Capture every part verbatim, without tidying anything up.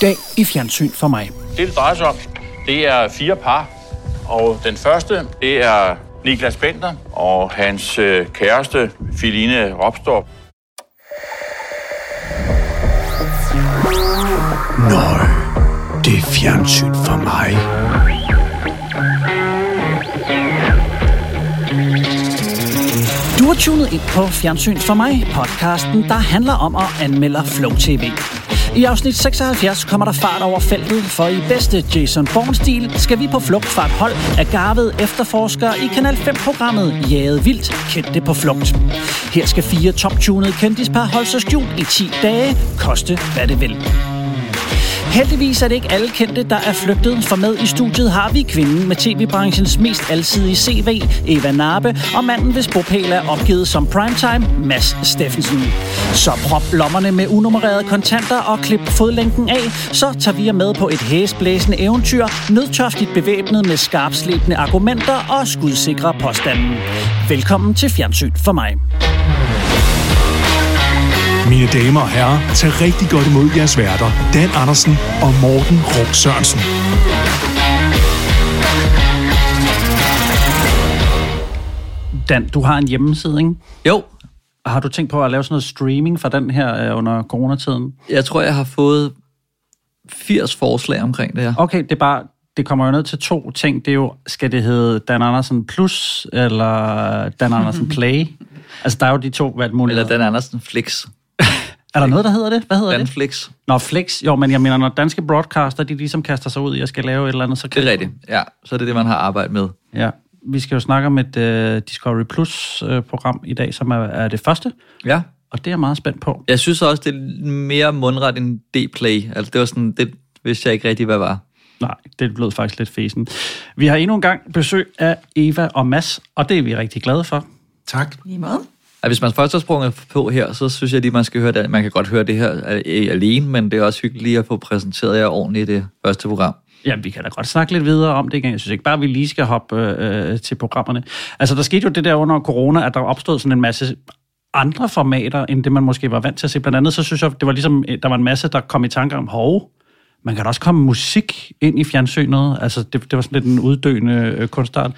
dag i Fjernsyn for mig. Det, det drejer sig om, det er fire par. Og den første, det er Niklas Bender og hans kæreste, Filine Ropstorp. Nøj, det er Fjernsyn for mig. Du har tunet ind på Fjernsyn for mig, podcasten, der handler om at anmelde Flow T V. I afsnit seksoghalvfjerds kommer der fart over feltet, for i bedste Jason Bourne-stil skal vi på flugt fra et hold af garvede efterforskere i Kanal fem-programmet Jagede Vildt, kendte på flugt. Her skal fire top-tunede kendispar holde sig skjult i ti dage, koste hvad det vil. Heldigvis er det ikke alle kendte, der er flygtet, for med i studiet har vi kvinden med tv-branchens mest alsidige C V, Eva Narbe, og manden, hvis bopæl er opgivet som primetime, Mads Steffensen. Så prop lommerne med unummererede kontanter og klip fodlænken af, så tager vi jer med på et hæsblæsende eventyr, nødtørftigt bevæbnet med skarpslæbende argumenter og skudsikre påstanden. Velkommen til Fjernsyn for mig. Mine damer og herrer, tag rigtig godt imod jeres værter, Dan Andersen og Morten Råk Sørensen. Dan, du har en hjemmeside, ikke? Jo. Har du tænkt på at lave sådan noget streaming fra den her øh, under coronatiden? Jeg tror, jeg har fået firs forslag omkring det her. Okay, det er bare... Det kommer jo ned til to ting. Det er jo, skal det hedde Dan Andersen Plus, eller Dan Andersen Play? Altså, der er jo de to, hvad muligheder. Eller Dan Andersen Flix. Er der noget, der hedder det? Hvad hedder Dan det? Dan Flix. Nå, Flix. Jo, men jeg mener, når danske broadcaster, de ligesom kaster sig ud i at skal lave et eller andet, så kan det er rigtigt, ja. Så er det det, man har arbejdet med. Ja. Vi skal jo snakke om et uh, Discovery Plus-program uh, i dag, som er, er det første. Ja. Og det er jeg meget spændt på. Jeg synes også, det er mere mundret end D-Play. Altså, det var sådan, det vidste jeg ikke rigtig, hvad var. Nej, det blev faktisk lidt fesen. Vi har endnu en gang besøg af Eva og Mads, og det er vi rigtig glade for. Tak. I måde. Hvis man først har sprunget på her, så synes jeg lige, man skal høre det. Man kan godt høre det her alene, men det er også hyggeligt lige at få præsenteret jer ordentligt i det første program. Ja, vi kan da godt snakke lidt videre om det igen. Jeg synes ikke bare, vi lige skal hoppe øh, til programmerne. Altså, der skete jo det der under corona, at der opstod sådan en masse andre formater, end det man måske var vant til at se. Blandt andet, så synes jeg, det var ligesom, der var en masse, der kom i tanker om hov. Man kan også komme musik ind i fjernsynet. Altså, det, det var sådan lidt en uddøende øh, kunstart.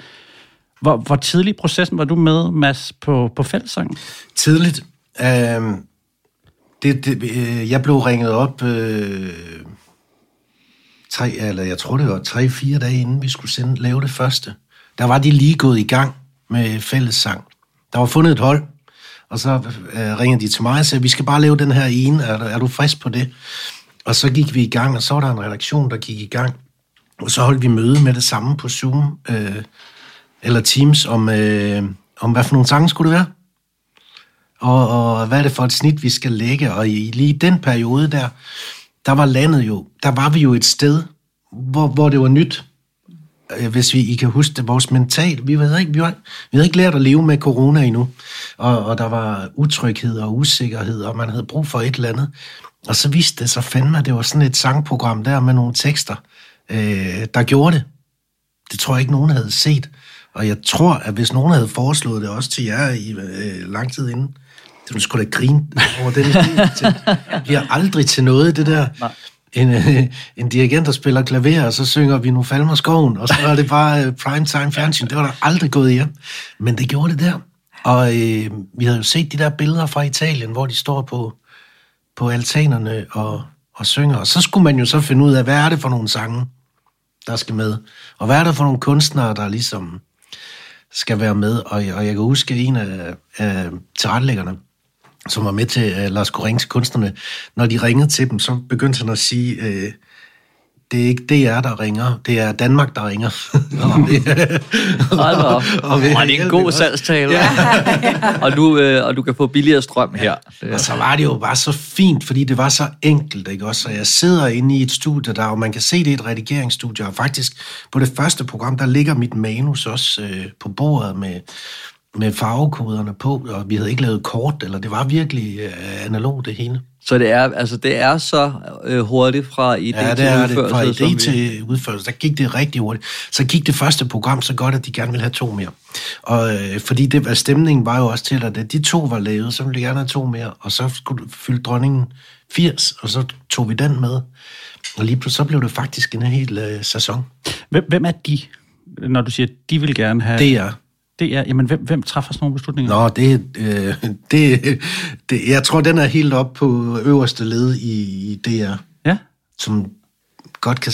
Hvor, hvor tidlig i processen var du med, Mads, på, på fællessangen? Tidligt. Øh, det, det, øh, jeg blev ringet op øh, tre, eller jeg tror det var tre-fire dage inden vi skulle sende, lave det første. Der var de lige gået i gang med fællessang. Der var fundet et hold, og så øh, ringede de til mig og sagde, vi skal bare lave den her ene, er, er du frisk på det? Og så gik vi i gang, og så var der en redaktion, der gik i gang. Og så holdt vi møde med det samme på Zoom, øh, eller Teams, om, øh, om hvad for nogle sange skulle det være? Og, og hvad er det for et snit, vi skal lægge? Og i lige den periode der, der var landet jo, der var vi jo et sted, hvor, hvor det var nyt. Hvis vi, I kan huske det, vores mental, vi havde ikke, vi havde, vi havde ikke lært at leve med corona endnu. Og, og der var utryghed og usikkerhed, og man havde brug for et eller andet. Og så viste det sig fandme, at det var sådan et sangprogram der med nogle tekster, øh, der gjorde det. Det tror jeg ikke, nogen havde set. Og jeg tror, at hvis nogen havde foreslået det også til jer i øh, lang tid inden, det ville sgu da grine over den. Det bliver aldrig til noget, det der. En, øh, en dirigent, der spiller klaver, og så synger vi Nu falmer skoven, og så er det bare øh, primetime fjernsyn. Det var der aldrig gået hjem. Men det gjorde det der. Og øh, vi havde jo set de der billeder fra Italien, hvor de står på... på altanerne og, og synger. Og så skulle man jo så finde ud af, hvad er det for nogle sange, der skal med? Og hvad er det for nogle kunstnere, der ligesom skal være med? Og, og jeg kan huske en af, af tilrettelæggerne, som var med til, Lars skulle ringe til kunstnerne. Når de ringede til dem, så begyndte han at sige, øh, det er ikke D R, der ringer, det er Danmark, der ringer. Hold op. Og det er en god salgstale. Ja. og, du, øh, og du kan få billigere strøm her. Ja. Og så var det jo bare så fint, fordi det var så enkelt, ikke også? Og jeg sidder inde i et studie der, og man kan se, det er et redigeringsstudie, og faktisk på det første program, der ligger mit manus også øh, på bordet med, med farvekoderne på, og vi havde ikke lavet kort, eller det var virkelig øh, analogt det hele. Så det er, altså det er så øh, hurtigt fra idé til udførelse. Ja, det er det. Fra idé til udførelse, der gik det rigtig hurtigt. Så gik det første program så godt, at de gerne ville have to mere. Og, øh, fordi det, stemningen var jo også til, at de to var lavet, så ville de gerne have to mere. Og så skulle fylde dronningen firs, og så tog vi den med. Og lige pludselig så blev det faktisk en hel øh, sæson. Hvem, hvem er de, når du siger, at de vil gerne have... D R. D R, jamen hvem, hvem træffer sådan nogle beslutninger? Nå, det, øh, det, det... Jeg tror, den er helt op på øverste led i, i D R. Ja. Som godt kan...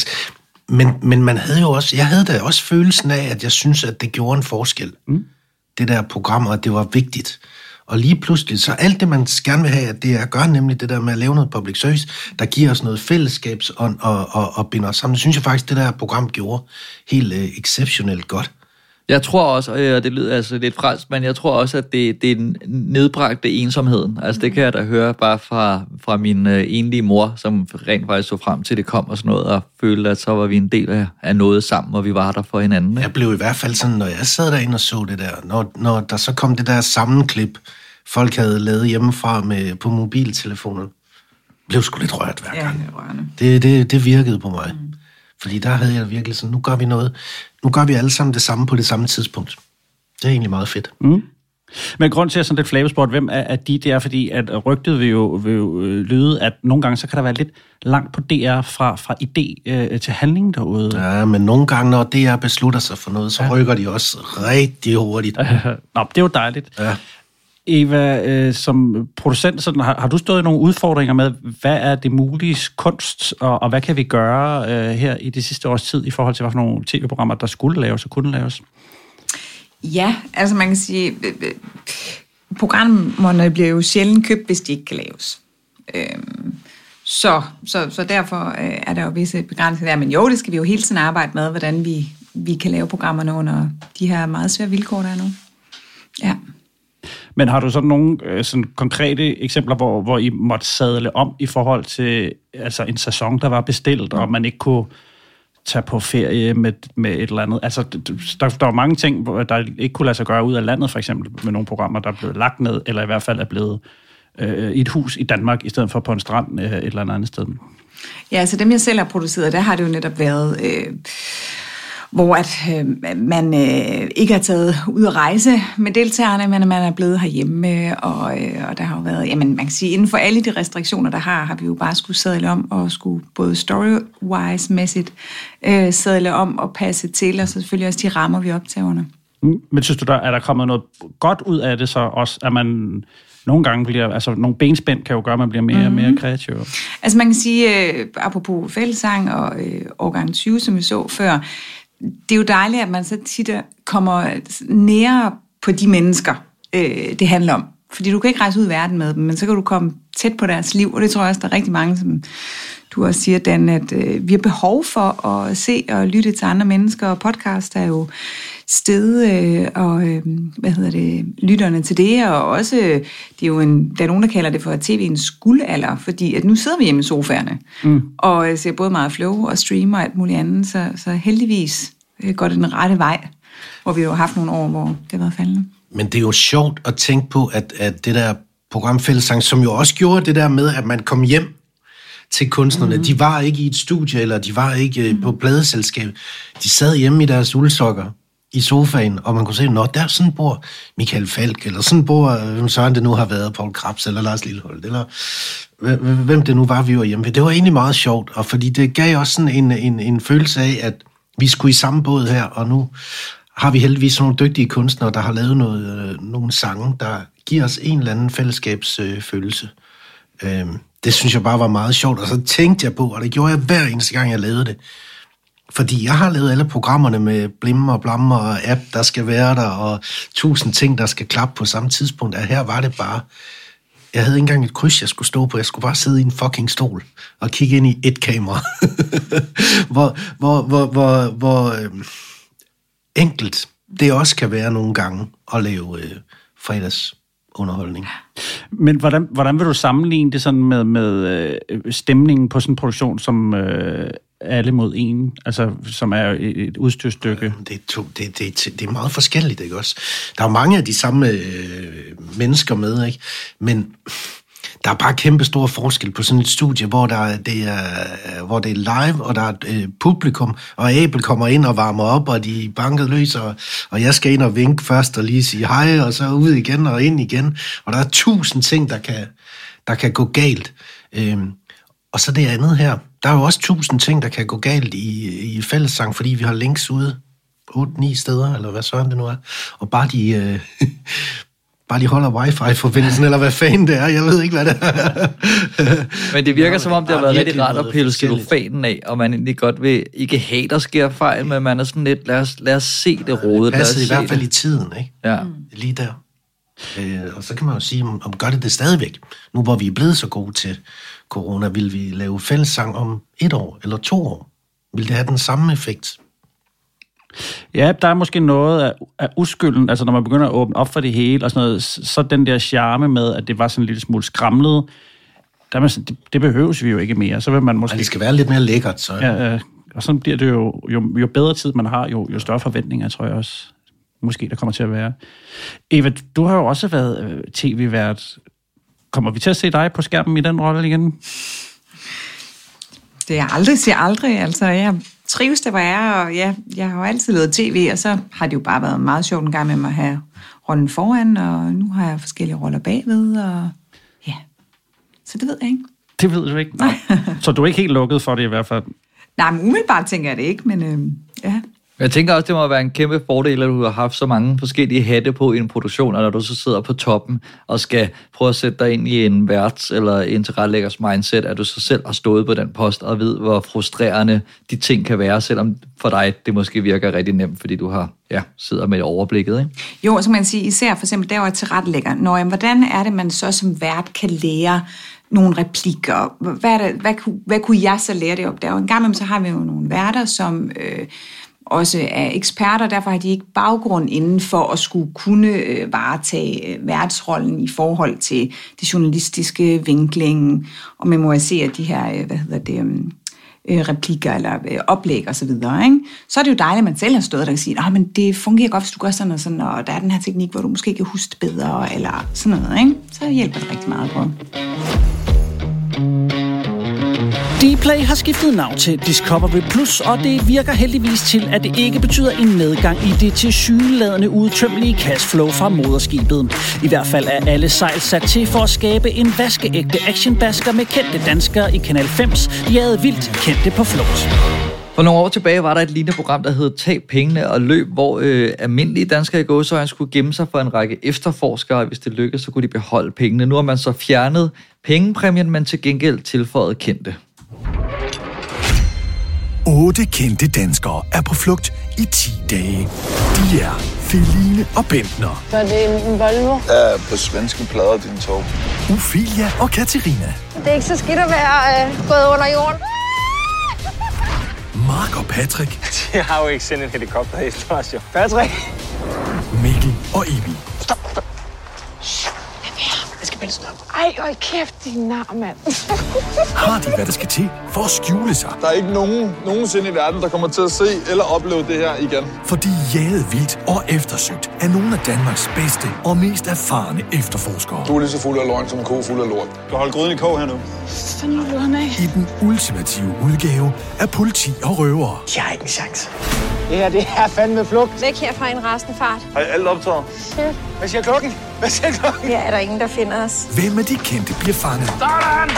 Men, men man havde jo også... Jeg havde da også følelsen af, at jeg synes, at det gjorde en forskel. Mm. Det der program, og det var vigtigt. Og lige pludselig, så alt det, man gerne vil have, at det er at gøre, nemlig det der med at lave noget public service, der giver os noget fællesskabsånd og, og, og binder os sammen. Det synes jeg faktisk, det der program gjorde helt øh, exceptionelt godt. Jeg tror også, og det lyder altså lidt fransk, men jeg tror også, at det, det nedbragte ensomheden. Altså det kan jeg da høre bare fra, fra min øh, enlige mor, som rent faktisk så frem til det kom og sådan noget, og følte, at så var vi en del af, af noget sammen, og vi var der for hinanden. Ikke? Jeg blev i hvert fald sådan, når jeg sad derinde og så det der, når, når der så kom det der sammenklip, folk havde lavet hjemmefra med, på mobiltelefoner, blev sgu lidt rørt hver gang. Ja, det, det, det virkede på mig. Mm. Fordi der havde jeg virkelig sådan, nu gør vi noget. Nu gør vi alle sammen det samme på det samme tidspunkt. Det er egentlig meget fedt. Mm. Men grund til at sådan lidt flavesport, hvem er, er de der? Fordi at rygtet vil jo, vil jo lyde, at nogle gange så kan der være lidt langt på D R fra, fra idé øh, til handling derude. Ja, men nogle gange, når D R beslutter sig for noget, så ja. rykker de også rigtig hurtigt. Nå, det er jo dejligt. Ja. Eva, øh, som producent, sådan, har, har du stået i nogle udfordringer med, hvad er det mulige kunst, og, og hvad kan vi gøre øh, her i det sidste års tid, i forhold til, hvad for nogle tv-programmer, der skulle laves og kunne laves? Ja, altså man kan sige, øh, programmerne bliver jo sjældent købt, hvis de ikke kan laves. Øh, så, så, så derfor øh, er der jo visse begrænsninger der, men jo, det skal vi jo hele tiden arbejde med, hvordan vi, vi kan lave programmerne under de her meget svære vilkår, der er nu. Ja. Men har du sådan nogle øh, sådan konkrete eksempler, hvor, hvor I måtte sadle om i forhold til altså en sæson, der var bestilt, og man ikke kunne tage på ferie med, med et eller andet? Altså, der, der var mange ting, der ikke kunne lade sig gøre ud af landet, for eksempel med nogle programmer, der er blevet lagt ned, eller i hvert fald er blevet øh, i et hus i Danmark, i stedet for på en strand øh, et eller andet andet sted. Ja, altså dem, jeg selv har produceret, der har det jo netop været... Øh hvor at, øh, man øh, ikke har taget ud at rejse med deltagerne, men man er blevet herhjemme, og, øh, og der har jo været, jamen man kan sige, inden for alle de restriktioner, der har, har vi jo bare skulle sadle om, og skulle både story-wise-mæssigt øh, sadle om og passe til, og så selvfølgelig også de rammer, vi optagerne. Mm, men synes du, der er der kommet noget godt ud af det så også, at man... Nogle gange bliver, altså nogle benspænd kan jo gøre, at man bliver mere og mm-hmm. mere kreativ. Altså man kan sige, øh, apropos fællesang og øh, årgang tyve, som vi så før, det er jo dejligt, at man så tit kommer nærere på de mennesker, øh, det handler om. Fordi du kan ikke rejse ud i verden med dem, men så kan du komme tæt på deres liv, og det tror jeg også, der er rigtig mange, som du også siger, Dan, at øh, vi har behov for at se og lytte til andre mennesker, og podcast er jo sted, øh, og øh, hvad hedder det, lytterne til det, og også, det er jo en, der er nogen, der kalder det for T V'ens guldalder, fordi at nu sidder vi hjemme i sofaerne, mm. og øh, ser både meget flow og streamer og alt muligt andet, så, så heldigvis øh, går det den rette vej, hvor vi jo har haft nogle år, hvor det har været faldende. Men det er jo sjovt at tænke på, at, at det der programfællesang, som jo også gjorde det der med, at man kom hjem til kunstnerne, mm. de var ikke i et studie, eller de var ikke mm. på pladeselskabet. De sad hjemme i deres uldsokker i sofaen, og man kunne se, nå, der sådan bor Michael Falk, eller sådan bor, hvem Søren det nu har været, Poul Krabbs, eller Lars Lilleholt, eller hvem det nu var, vi var hjemme ved. Det var egentlig meget sjovt, og fordi det gav også sådan en, en, en følelse af, at vi skulle i samme båd her, og nu har vi heldigvis nogle dygtige kunstnere, der har lavet noget, øh, nogle sange, der giver os en eller anden fællesskabsfølelse. Øh, øh, det synes jeg bare var meget sjovt, og så tænkte jeg på, og det gjorde jeg hver eneste gang, jeg lavede det. Fordi jeg har lavet alle programmerne med blimmer og blammer og app, der skal være der, og tusind ting, der skal klappe på samme tidspunkt. At her var det bare... Jeg havde ikke engang et kryds, jeg skulle stå på. Jeg skulle bare sidde i en fucking stol og kigge ind i et kamera. hvor... hvor, hvor, hvor, hvor øh, enkelt, det også kan være nogle gange at lave øh, fredagsunderholdning. Men hvordan, hvordan vil du sammenligne det sådan med, med øh, stemningen på sådan en produktion som øh, Alle mod en, altså som er et udstyrstykke? Det, det, det, det er meget forskelligt, ikke også? Der er mange af de samme øh, mennesker med, ikke? Men der er bare kæmpe stor forskel på sådan et studie, hvor, der, det, er, hvor det er live, og der er et øh, publikum, og Abel kommer ind og varmer op, og de banket løs, og, og jeg skal ind og vinke først og lige sige hej, og så ud igen og ind igen. Og der er tusind ting, der kan, der kan gå galt. Øhm, og så det andet her. Der er jo også tusind ting, der kan gå galt i, i fællessang, fordi vi har links ude otte ni steder, eller hvad sådan det nu er. Og bare de, øh, bare de holder wifi-forbindelsen, eller hvad fanden det er. Jeg ved ikke, hvad det er. Men det virker, som om det har været rigtig rart at pille cellofanen af, og man egentlig godt vil ikke hate, der sker fejl, men man er sådan lidt, lad os, lad os se det rodet. Det passer i hvert fald i tiden, ikke? Ja. Lige der. Øh, og så kan man jo sige, om gør det det stadigvæk? Nu hvor vi er blevet så gode til corona, vil vi lave fællessang om et år eller to år? Vil det have den samme effekt? Ja, der er måske noget af, af uskylden, altså når man begynder at åbne op for det hele, og sådan noget, så den der charme med, at det var sådan en lille smule skramlet, der man, det, det behøves vi jo ikke mere. Så vil man måske... Men det skal være lidt mere lækkert, så... Ja, øh, og sådan bliver det jo, jo, jo bedre tid man har, jo, jo større forventninger, tror jeg også. Måske der kommer til at være. Eva, du har jo også været tv-vært. Kommer vi til at se dig på skærmen i den rolle igen? Det er jeg aldrig, siger aldrig. Altså, jeg trives der, hvor jeg er, og ja, jeg har jo altid lavet tv, og så har det jo bare været meget sjovt en gang med mig at have rollen foran, og nu har jeg forskellige roller bagved, og ja. Så det ved jeg ikke. Det ved du ikke? Nej. Så du er ikke helt lukket for det i hvert fald? Nej, men umiddelbart tænker jeg det ikke, men øh, ja. Jeg tænker også, det må være en kæmpe fordel, at du har haft så mange forskellige hatte på i en produktion, og når du så sidder på toppen og skal prøve at sætte dig ind i en værts- eller en tilrettelæggers mindset, at du så selv har stået på den post og ved, hvor frustrerende de ting kan være, selvom for dig det måske virker rigtig nemt, fordi du har ja, sidder med overblikket. Ikke? Jo, og så kan man sige, især for eksempel der, hvor jeg tilrettelægger. Nå, jamen, hvordan er det, man så som vært kan lære nogle replikker? Hvad, det, hvad, hvad kunne jeg så lære det op der? Og en gang imellem, så har vi jo nogle værter, som... Øh, også er eksperter, derfor har de ikke baggrund inden for at skulle kunne øh, varetage øh, værtsrollen i forhold til det journalistiske vinkling og memorisere de her, øh, hvad hedder det, øh, replikker eller øh, oplæg og så videre, ikke? Så er det jo dejligt, at man selv har stået der og siger, ah, men det fungerer godt, hvis du gør sådan og sådan, og der er den her teknik, hvor du måske kan huske bedre, eller sådan noget, ikke? Så hjælper det rigtig meget på. Dplay har skiftet navn til Discovery Plus, og det virker heldigvis til, at det ikke betyder en nedgang i det tilsyneladende udtømmelige cashflow fra moderskibet. I hvert fald er alle sejl sat til for at skabe en vaskeægte actionbasker med kendte danskere i Kanal fems, Jagede Vildt, kendte på Flow. For nogle år tilbage var der et lignende program, der hed Tag pengene og løb, hvor øh, almindelige danskere i gåseøjne skulle gemme sig for en række efterforskere, og hvis det lykkedes, så kunne de beholde pengene. Nu har man så fjernet pengepræmien, men til gengæld tilføjet kendte. Otte kendte danskere er på flugt i ti dage. De er Filine og Bender. Så er det en Volvo? Ja, på svenske plader, din tog. Ophelia og Katarina. Det er ikke så skidt at være øh, gået under jorden. Mark og Patrick. De har jo ikke sendt en helikopter i Storsjø. Patrick! Mikkel og Ebi. Stop, stop. Shh, lad være. Jeg skal bare stoppe. Ej, øj, kæft, din nar, mand. Har de, hvad der skal til for at skjule sig? Der er ikke nogen nogensinde i verden, der kommer til at se eller opleve det her igen. Fordi Jagede Vildt og eftersøgt er nogle af Danmarks bedste og mest erfarne efterforskere. Du er lige så fuld af løgn som en ko fuld af lort. Du holder gryden i kog her nu. Fanden nu lød han af. I den ultimative udgave af politi og røvere. Jeg har ikke en chance. Det her, det er fandme flugt. Væk her fra en resten fart. Har I alt optaget? Shit. Hvad siger klokken? Hvad siger klokken? Ja, er der ingen, der finder os. Hvem af de kendte bliver fanget? Sådan!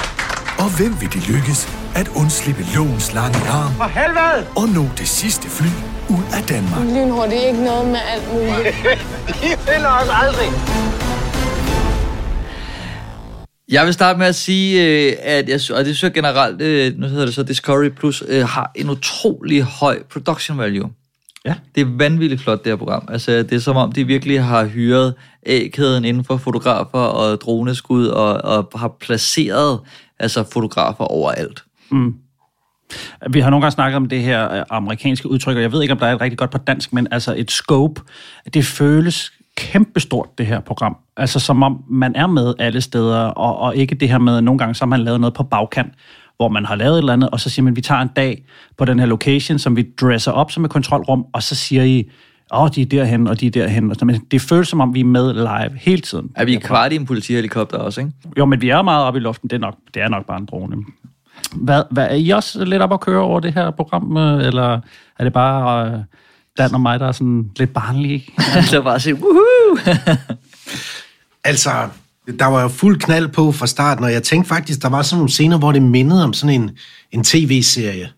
Og hvem vil det lykkes at undslippe lovens lange arm? For helvede! Og nå det sidste fly ud af Danmark. Lynhurtigt, det er ikke noget med alt muligt. I finder os aldrig. Jeg vil starte med at sige, at jeg, og det synes jeg generelt, nu hedder det så Discovery Plus, har en utrolig høj production value. Ja. Det er vanvittigt flot, det her program. Altså, det er som om, de virkelig har hyret A-kæden inden for fotografer og droneskud, og, og har placeret altså, fotografer overalt. Mm. Vi har nogle gange snakket om det her amerikanske udtryk, og jeg ved ikke, om der er et rigtig godt på dansk, men altså et scope, det føles kæmpestort, det her program. Altså, som om man er med alle steder, og, og ikke det her med, nogle gange så har man lavet noget på bagkant, hvor man har lavet et eller andet, og så siger man, vi tager en dag på den her location, som vi dresser op som et kontrolrum, og så siger I, åh, oh, de er derhen og de er derhen. Men det føles som om, vi er med live hele tiden. Er vi kvart i en politihelikopter også, ikke? Jo, men vi er meget oppe i luften. Det er nok, det er nok bare en drone. Hvad, hvad, er I også lidt op at køre over det her program, eller er det bare øh, Dan og mig, der er sådan lidt barnlige? Så bare sige, woohoo! Altså, Der var jo fuld knald på fra starten, og jeg tænkte faktisk, der var sådan nogle scener, hvor det mindede om sådan en, en tv-serie.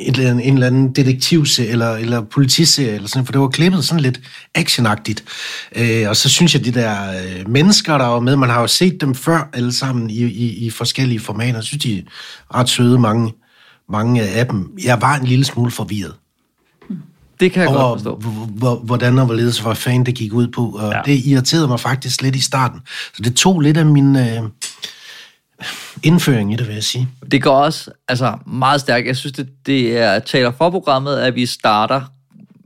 Et eller andet, en eller anden detektivserie, eller, eller politiserie, eller sådan, for det var klippet sådan lidt actionagtigt. Øh, og så synes jeg, de der øh, mennesker, der var med, man har jo set dem før alle sammen i, i, i forskellige formater, synes de er ret søde, mange, mange af dem. Jeg var en lille smule forvirret. Det kan jeg og godt forstå. Hvordan og hvorledes var fan, det gik ud på. Og ja. Det irriterede mig faktisk lidt i starten. Så det tog lidt af min øh, indføring i det, vil jeg sige. Det går også altså, meget stærkt. Jeg synes, det, det er taler for programmet, at vi starter,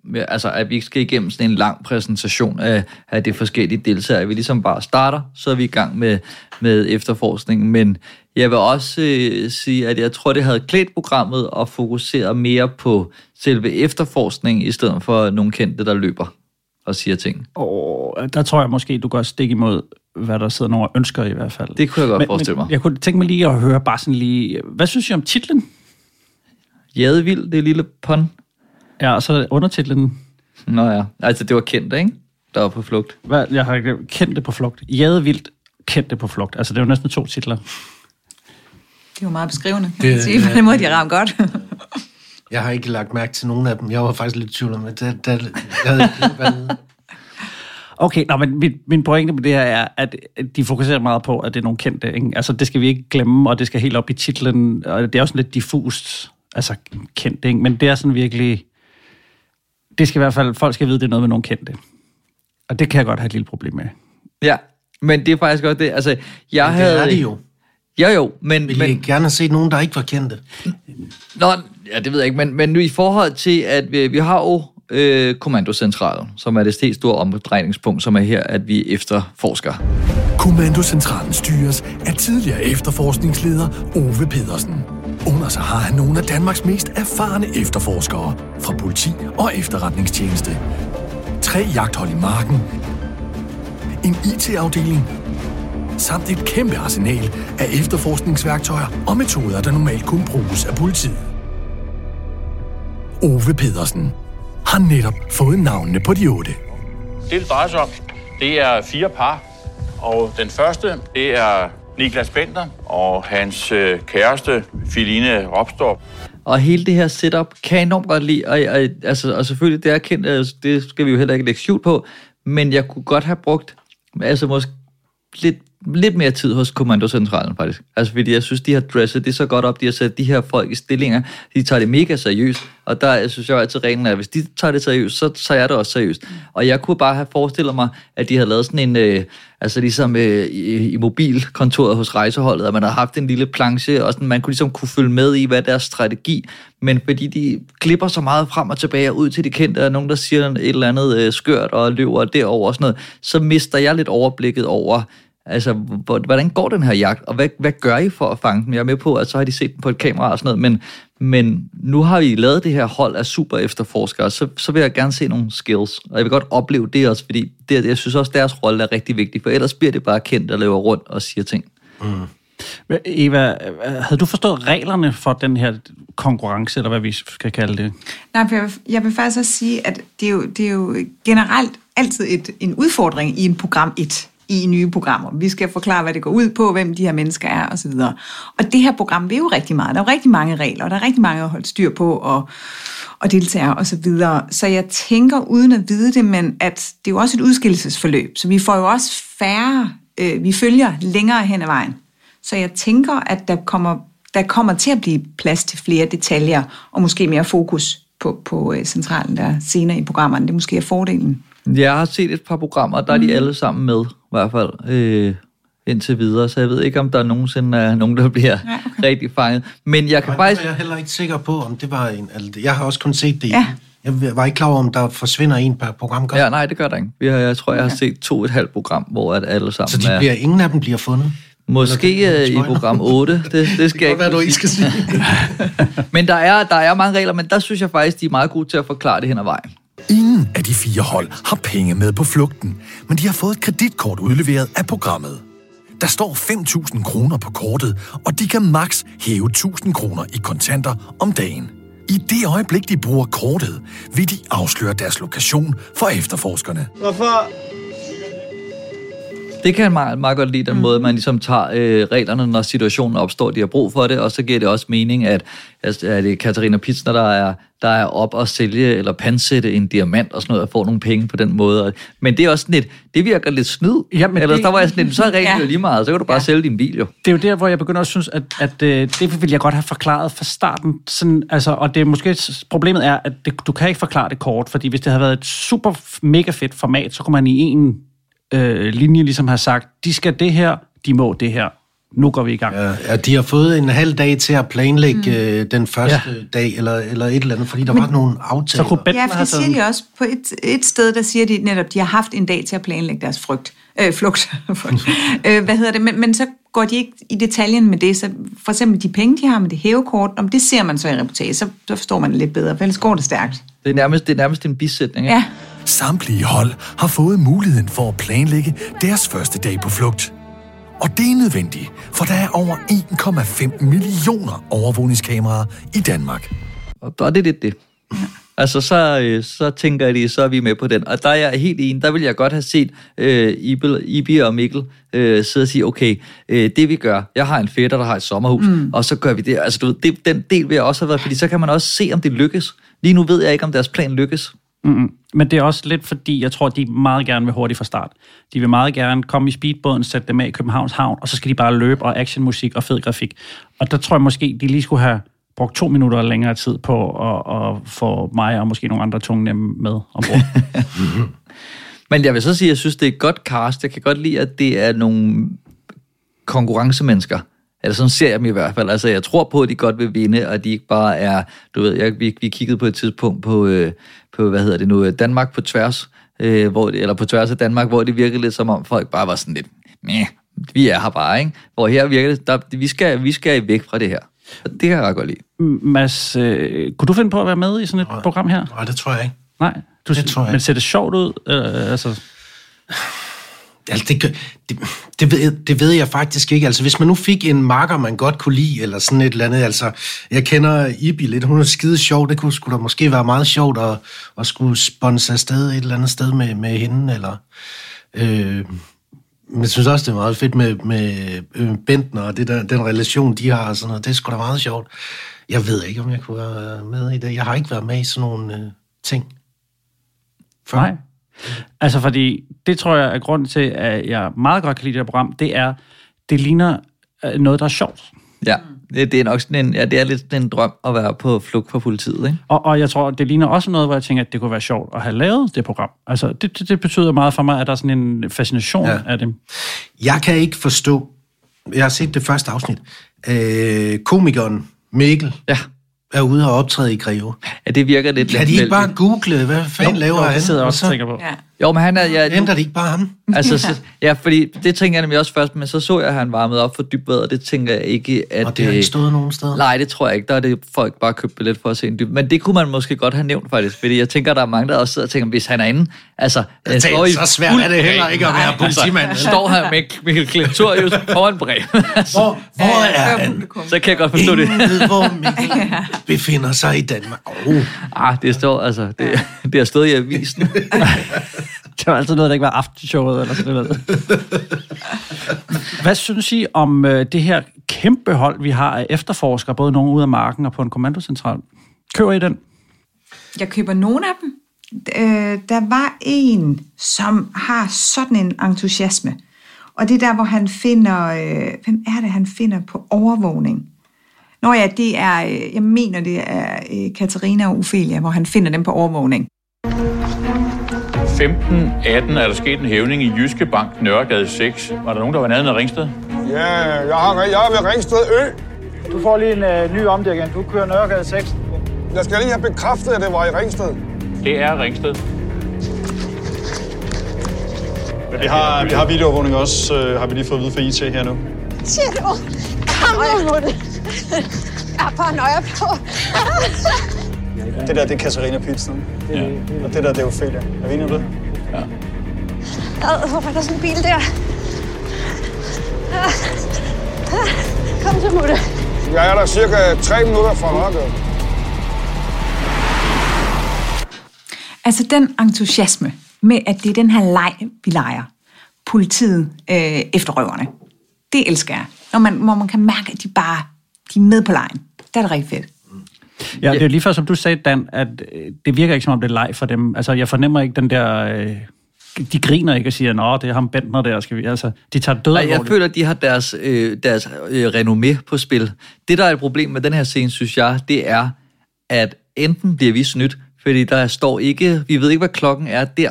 med, altså at vi ikke skal igennem sådan en lang præsentation af, af de forskellige deltagere. Vi ligesom bare starter, så er vi i gang med, med efterforskningen. Men jeg vil også øh, sige, at jeg tror, det havde klædt programmet og fokuseret mere på selve efterforskningen, i stedet for nogle kendte, der løber og siger ting. Åh, der tror jeg måske, du går stik imod, hvad der sidder nogen ønsker i hvert fald. Det kunne jeg godt men, forestille mig. Men jeg kunne tænke mig lige at høre bare sådan lige, hvad synes I om titlen? Jagede Vildt, det lille pond. Ja, og så undertitlen. Nå ja, altså det var kendte, ikke? Der var på flugt. Hvad? Jeg har kendte på flugt. Jagede Vildt, kendte på flugt. Altså det var næsten to titler. Det var meget beskrivende. Det, sige, på den måde, de ramte godt. Jeg har ikke lagt mærke til nogen af dem. Jeg var faktisk lidt tvivl om, at det, det, jeg havde ikke været... Okay, nå, men min, min pointe med det her er, at de fokuserer meget på, at det er nogle kendte. Ikke? Altså, det skal vi ikke glemme, og det skal helt op i titlen. Og det er også lidt diffust, altså kendte, ikke? Men det er sådan virkelig... Det skal i hvert fald... Folk skal vide, det er noget med nogle kendte. Og det kan jeg godt have et lille problem med. Ja, men det er faktisk godt det. Altså, jeg det havde... Det jo. Jo, jo, men... Vil I men, gerne have set nogen, der ikke var kendte? Nå, ja, det ved jeg ikke, men, men nu i forhold til, at vi, vi har jo øh, kommandocentralen, som er det helt store omdrejningspunkt, som er her, at vi efterforsker. Kommandocentralen styres af tidligere efterforskningsleder Ove Pedersen. Under sig har han nogle af Danmarks mest erfarne efterforskere fra politi og efterretningstjeneste. Tre jagthold i marken, en I T-afdeling, samt et kæmpe arsenal af efterforskningsværktøjer og metoder, der normalt kun bruges af politiet. Ove Pedersen har netop fået navnene på de otte. Det, det drejer sig om, det er fire par, og den første, det er Niklas Bender og hans kæreste, Filine Ropstorp. Og hele det her setup kan jeg enormt godt lide, og, og, altså, og selvfølgelig, det er kendt, det skal vi jo heller ikke lægge skjul på, men jeg kunne godt have brugt, altså måske lidt lidt mere tid hos kommandocentralen, faktisk. Altså, fordi jeg synes, de har dresset det så godt op, de har sat de her folk i stillinger, de tager det mega seriøst, og der synes jeg altid reglen er, at hvis de tager det seriøst, så tager jeg det også seriøst. Og jeg kunne bare have forestillet mig, at de havde lavet sådan en, øh, altså ligesom øh, i, i mobilkontoret hos rejseholdet, at man havde haft en lille planche, og sådan, man kunne ligesom kunne følge med i, hvad deres strategi, men fordi de klipper så meget frem og tilbage, og ud til de kendte, og nogen, der siger et eller andet øh, skørt, og løber derover og sådan noget, så mister jeg lidt overblikket over, altså, hvordan går den her jagt, og hvad, hvad gør I for at fange dem? Jeg er med på, at så har de set dem på et kamera og sådan noget, men, men nu har vi lavet det her hold af super efterforskere, så, så vil jeg gerne se nogle skills, og jeg vil godt opleve det også, fordi det, jeg synes også, deres rolle er rigtig vigtig, for ellers bliver det bare kendt, at løber rundt og siger ting. Mm. Eva, havde du forstået reglerne for den her konkurrence, eller hvad vi skal kalde det? Nej, jeg vil, jeg vil faktisk også sige, at det er jo, det er jo generelt altid et, en udfordring i en program et. I nye programmer. Vi skal forklare, hvad det går ud på, hvem de her mennesker er, osv. Og det her program vil jo rigtig meget. Der er jo rigtig mange regler, og der er rigtig mange at holde styr på, og, og deltagere, osv. Så jeg tænker, uden at vide det, men at det er jo også et udskillelsesforløb, så vi får jo også færre, øh, vi følger længere hen ad vejen. Så jeg tænker, at der kommer, der kommer til at blive plads til flere detaljer, og måske mere fokus på, på centralen der senere i programmerne. Det måske er fordelen. Jeg har set et par programmer, der er de mm. alle sammen med, i hvert fald øh, indtil videre, så jeg ved ikke, om der nogensinde er nogen, der bliver ja, okay. rigtig fanget. Men jeg kan Nej, faktisk... Jeg er heller ikke sikker på, om det var en... Jeg har også kun set det. Ja. Jeg var ikke klar over, om der forsvinder en per program. Godt. Ja, nej, det gør der ikke. Jeg, jeg tror, jeg har set to og et halvt program, hvor at alle sammen er... Så de bliver, er... ingen af dem bliver fundet? Måske i program otte. Det, det skal det ikke være, du ikke skal sige. Men der er, der er mange regler, men der synes jeg faktisk, de er meget gode til at forklare det hen ad vejen. Ingen af de fire hold har penge med på flugten, men de har fået et kreditkort udleveret af programmet. Der står fem tusind kroner på kortet, og de kan maks hæve tusind kroner i kontanter om dagen. I det øjeblik, de bruger kortet, vil de afsløre deres lokation for efterforskerne. Hvorfor Det kan man meget godt lide, den mm. måde, man ligesom tager øh, reglerne, når situationen opstår, de har brug for det, og så giver det også mening, at, at, at Katarina Pitzner, der er, der er op at sælge eller pansætte en diamant og sådan noget, og får nogle penge på den måde. Men det er også sådan lidt, det virker lidt snyd. Jamen, eller det, der var jeg sådan lidt, så er reglen ja. lige meget, så kan du bare ja. sælge din bil jo. Det er jo der, hvor jeg begynder at synes, at, at øh, det vil jeg godt have forklaret fra starten. Sådan, altså, og det er måske problemet er, at det, du kan ikke forklare det kort, fordi hvis det havde været et super mega fedt format, så kunne man i en øh, linje ligesom have sagt, de skal det her, de må det her. Nu går vi i gang. Ja, ja, de har fået en halv dag til at planlægge mm. øh, den første ja. dag, eller, eller et eller andet, fordi der Men, var nogle aftaler. Så ja, for det siger de også. På et, et sted, der siger de netop, de har haft en dag til at planlægge deres frygt. Øh, flugt. øh, hvad hedder det? Men, men så går de ikke i detaljen med det. Så for eksempel de penge, de har med det hævekort, om det ser man så i reportage, så, så forstår man det lidt bedre, for ellers går det stærkt. Det er nærmest, det er nærmest en bisætning, ikke? Ja. Samtlige hold har fået muligheden for at planlægge deres første dag på flugt. Og det er nødvendigt, for der er over en komma fem millioner overvågningskameraer i Danmark. Og der er det lidt det. Altså, så, så tænker de, så er vi med på den. Og der er jeg helt enig, der vil jeg godt have set øh, Ibi og Mikkel øh, sidde og sige, okay, øh, det vi gør, jeg har en fætter, der har et sommerhus, mm. og så gør vi det. Altså, du ved, det, den del vil jeg også have været, fordi så kan man også se, om det lykkes. Lige nu ved jeg ikke, om deres plan lykkes. Mm-hmm. Men det er også lidt, fordi jeg tror, de meget gerne vil hurtigt fra start. De vil meget gerne komme i speedbåden, sætte dem af i Københavns Havn, og så skal de bare løbe og actionmusik og fed grafik. Og der tror jeg måske, de lige skulle have brugt to minutter længere tid på at, at få mig og måske nogle andre tunge nemme med ombord. mm-hmm. Men jeg vil så sige, at jeg synes, det er et godt cast. Jeg kan godt lide, at det er nogle konkurrencemennesker. Eller sådan ser jeg dem i hvert fald. Altså, jeg tror på, at de godt vil vinde, og de ikke bare er... Du ved, jeg, vi, vi kiggede på et tidspunkt på... Øh, på, hvad hedder det nu, Danmark på tværs, øh, hvor det, eller på tværs af Danmark, hvor det virkede lidt som om folk bare var sådan lidt, meh, vi er her bare, ikke? Hvor her virkede det, der, vi, skal, vi skal væk fra det her. Og det kan jeg ret godt lide. Mads, øh, kunne du finde på at være med i sådan et nej, program her? Nej, det tror jeg ikke. Nej, du, det tror jeg men ser det sjovt ud? Øh, altså... Altså, det, det, det, ved, det ved jeg faktisk ikke. Altså, hvis man nu fik en makker, man godt kunne lide, eller sådan et eller andet. Altså, jeg kender Ibi lidt. Hun er skide sjov. Det kunne sgu da måske være meget sjovt at, at skulle sponse afsted et eller andet sted med, med hende. Eller, øh, men jeg synes også, det er meget fedt med, med Bentner og det der, den relation, de har. Og sådan noget. Det er sgu da meget sjovt. Jeg ved ikke, om jeg kunne være med i det. Jeg har ikke været med i sådan nogle øh, ting før. Nej. Altså, fordi det tror jeg er grunden til, at jeg meget godt kan lide det program, det er, det ligner noget, der er sjovt. Ja, det er nok sådan en, ja, det er lidt sådan en drøm at være på flugt fra politiet, ikke? Og, og jeg tror, det ligner også noget, hvor jeg tænker, at det kunne være sjovt at have lavet det program. Altså, det, det, det betyder meget for mig, at der er sådan en fascination ja. af det. Jeg kan ikke forstå, jeg har set det første afsnit, øh, komikeren Mikkel. Ja. Er ude og optræde i Greve. Ja, det virker lidt... Kan de ikke bare google, hvad fanden jo, laver jo, han? Det sidder jeg også og tænker på. Ja. Jo, men han er... Ja, ændrer det ikke bare ham? Altså, så, ja, fordi det tænker jeg nemlig også først, men så så jeg, at han varmede op for Dybvad, og det tænker jeg ikke, at... Og det har ikke stået nogen steder? Nej, det tror jeg ikke. Der er det folk bare købt billet for at se en Dybvad. Men det kunne man måske godt have nævnt, faktisk, fordi jeg tænker, der er mange, der også sidder og tænker, hvis han er inde... Altså, det er så svært er det heller ikke at være politimand. Altså, står her med Mikkel Klint Thorius foran brev. Hvor, hvor er han? Så kan jeg godt forstå det. Befinder sig i Danmark. Oh. Ah, det står altså, det, det har stået i avisen. Det var altid noget, der ikke var aftenshowet eller sådan noget. Hvad synes I om det her kæmpe hold, vi har af efterforskere, både nogen ude af marken og på en kommandocentral? Køber I den? Jeg køber nogen af dem. Der var en, som har sådan en entusiasme. Og det er der, hvor han finder... Hvem er det, han finder på overvågning? Nå ja, det er, jeg mener, det er Katarina og Ophelia, hvor han finder dem på overvågning. femten atten er der sket en hævning i Jyske Bank, Nørregade seks. Var der nogen, der var nærheden af Ringsted? Ja, jeg har, jeg er ved Ringsted Ø. Du får lige en øh, ny omdækning. Du kører Nørregade seks. Jeg skal lige have bekræftet, at det var i Ringsted. Det er Ringsted. Vi har, vi har videoovervågning også, øh, har vi lige fået at vide fra I T her nu. Siger du? Kom nu med det. Jeg er paranoia på. Det der, det er Katarina Pitzner. Ja. Og det der, det er Ophelia. Er vi enige om det? Ja. Ad, hvorfor er der sådan en bil der? Kom til, Mutte. Jeg er der cirka tre minutter fra Nørregade. Altså den entusiasme med, at det er den her leg, vi leger. politiet øh, efter røverne. Det elsker jeg. Når man, hvor man kan mærke, at de bare de er med på lejen. Der er det rigtig fedt. Ja, det er lige før, som du sagde, Dan, at det virker ikke, som om det er leg for dem. Altså, jeg fornemmer ikke den der... Øh, de griner ikke og siger, nå, det er ham Bender der, skal vi... Altså, de tager død alvorligt. Jeg føler, at de har deres, øh, deres øh, renommé på spil. Det, der er et problem med den her scene, synes jeg, det er, at enten bliver vi snydt, fordi der står ikke... Vi ved ikke, hvad klokken er der.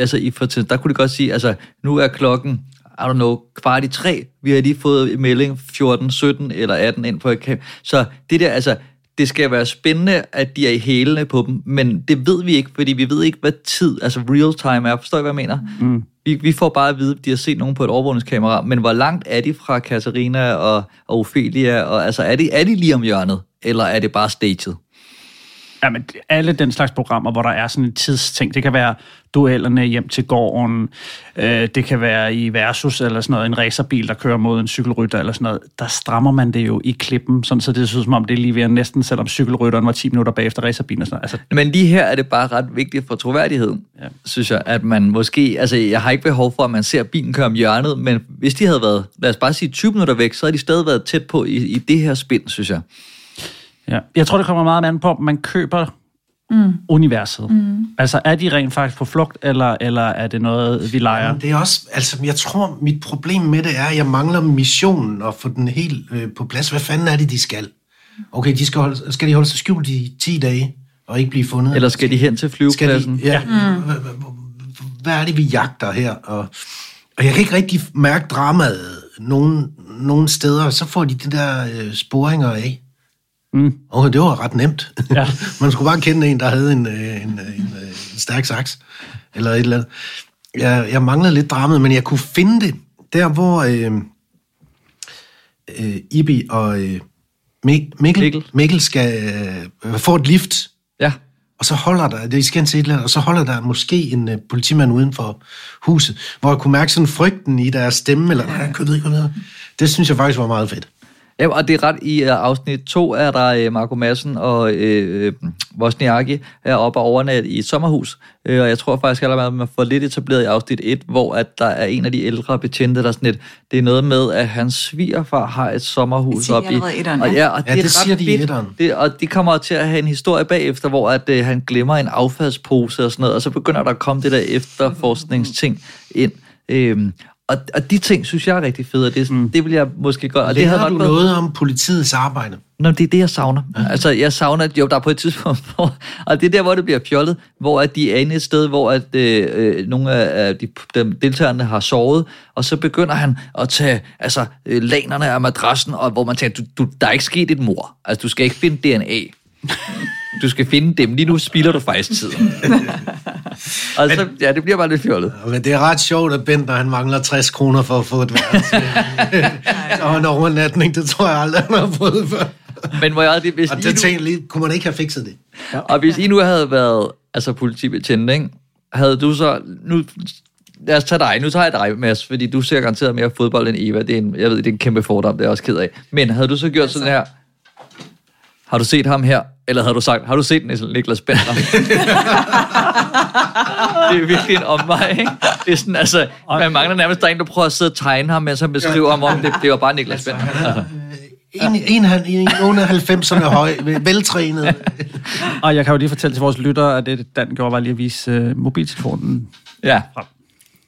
Altså, i for, der kunne de godt sige, altså, nu er klokken... I don't know, kvart i tre, vi har lige fået melding fjorten, sytten eller atten ind på et kamp. Så det der, altså, det skal være spændende, at de er i hælene på dem, men det ved vi ikke, fordi vi ved ikke, hvad tid, altså real time er. Forstår I, hvad jeg mener? Mm. Vi, vi får bare at vide, at de har set nogen på et overvågningskamera, men hvor langt er de fra Katarina og, og Ophelia, og altså, er de, er de lige om hjørnet, eller er det bare staged? Jamen, alle den slags programmer, hvor der er sådan en tidsting. Det kan være duellerne hjem til gården, øh, det kan være i Versus eller sådan noget, en racerbil, der kører mod en cykelrytter eller sådan noget. Der strammer man det jo i klippen, sådan så det synes som om det er lige ved næsten, selvom cykelrytteren var ti minutter bagefter racerbilen og sådan noget. Altså... Men lige her er det bare ret vigtigt for troværdigheden, ja. Synes jeg, at man måske... Altså, jeg har ikke behov for, at man ser bilen køre om hjørnet, men hvis de havde været, lad os bare sige, tyve minutter væk, så havde de stadig været tæt på i, i det her spind, synes jeg. Ja. Jeg tror, det kommer meget an på, om man køber mm. universet. Mm. Altså, er de rent faktisk på flugt, eller, eller er det noget, vi leger? Jamen, det er også, altså, jeg tror, mit problem med det er, at jeg mangler missionen og få den helt øh, på plads. Hvad fanden er det, de skal? Okay, de skal, holde, skal de holde sig skjult i ti dage og ikke blive fundet? Eller skal de hen til flyvepladsen? Ja. Hvad er det, vi jagter her? Og jeg kan ikke rigtig mærke dramaet nogle steder, så får de de der sporinger af. Mm. Okay, det var ret nemt. Ja. Man skulle bare kende en, der havde en, en, en, en, en stærk saks, eller et eller andet. Jeg, jeg manglede lidt dramaet, men jeg kunne finde det. Der, hvor øh, øh, Ibi og øh, Mik- Mikkel, Mikkel. Mikkel skal øh, få et lift, ja. Og så holder der, det skal se et eller andet, og så holder der måske en øh, politimand uden for huset, hvor jeg kunne mærke sådan frygten i deres stemme, eller nej, jeg ved ikke, hvad det er. Det synes jeg faktisk var meget fedt. Ja, og det er ret. I afsnit to er der Marco Madsen og øh, Wozniacki er oppe og overnat i et sommerhus. Og jeg tror faktisk allerede, at man får lidt etableret i afsnit et, hvor at der er en af de ældre betjente, der sådan lidt, det er noget med, at hans svigerfar har et sommerhus oppe i... Etteren, og, ja, og ja, det, det siger de i etteren. Det, og de kommer til at have en historie bagefter, hvor at, øh, han glemmer en affaldspose og sådan noget, og så begynder der at komme det der efterforskningsting ind. Øhm, Og, og de ting, synes jeg er rigtig fede, og det, mm. det vil jeg måske godt... Og det havde du noget været... om politiets arbejde? Nå, det er det, jeg savner. Mm. Altså, jeg savner, jo, der er på et tidspunkt, hvor, og det er der, hvor det bliver fjollet, hvor at de er inde et sted, hvor at, øh, nogle af de, de deltagerne har sovet, og så begynder han at tage altså, lanerne af madrassen, og hvor man tænker, du, du, der er ikke sket et mord. Altså, du skal ikke finde D N A. Du skal finde dem. Lige nu spilder du faktisk tiden. Og så, ja, det bliver bare lidt fjollet. Men det er ret sjovt, at Bender, han mangler tres kroner for at få et værelse. Og en overnatning, det tror jeg aldrig, han har fået før. Men hvor jeg, hvis og I det tænkte lige, kunne man ikke have fikset det? Ja. Og hvis I nu havde været altså, politibetjent, ikke? Havde du så... Nu, lad os tage dig. Nu tager jeg dig, Mads, fordi du ser garanteret mere fodbold end Eva. Det er en, jeg ved, det er en kæmpe fordom, det er jeg også ked af. Men havde du så gjort sådan her... Har du set ham her? Eller havde du sagt, har du set Niklas Bender? Det er virkelig en omvej, ikke? Det er sådan, altså, man mangler nærmest, der er en, der prøver at sidde og tegne ham, mens han beskriver ham om, det, det var bare Niklas Bender. Altså, en komma halvfems er høj, veltrænet. Og jeg kan jo lige fortælle til vores lyttere, at det Dan gjorde, var lige at vise uh, mobiltelefonen. Ja,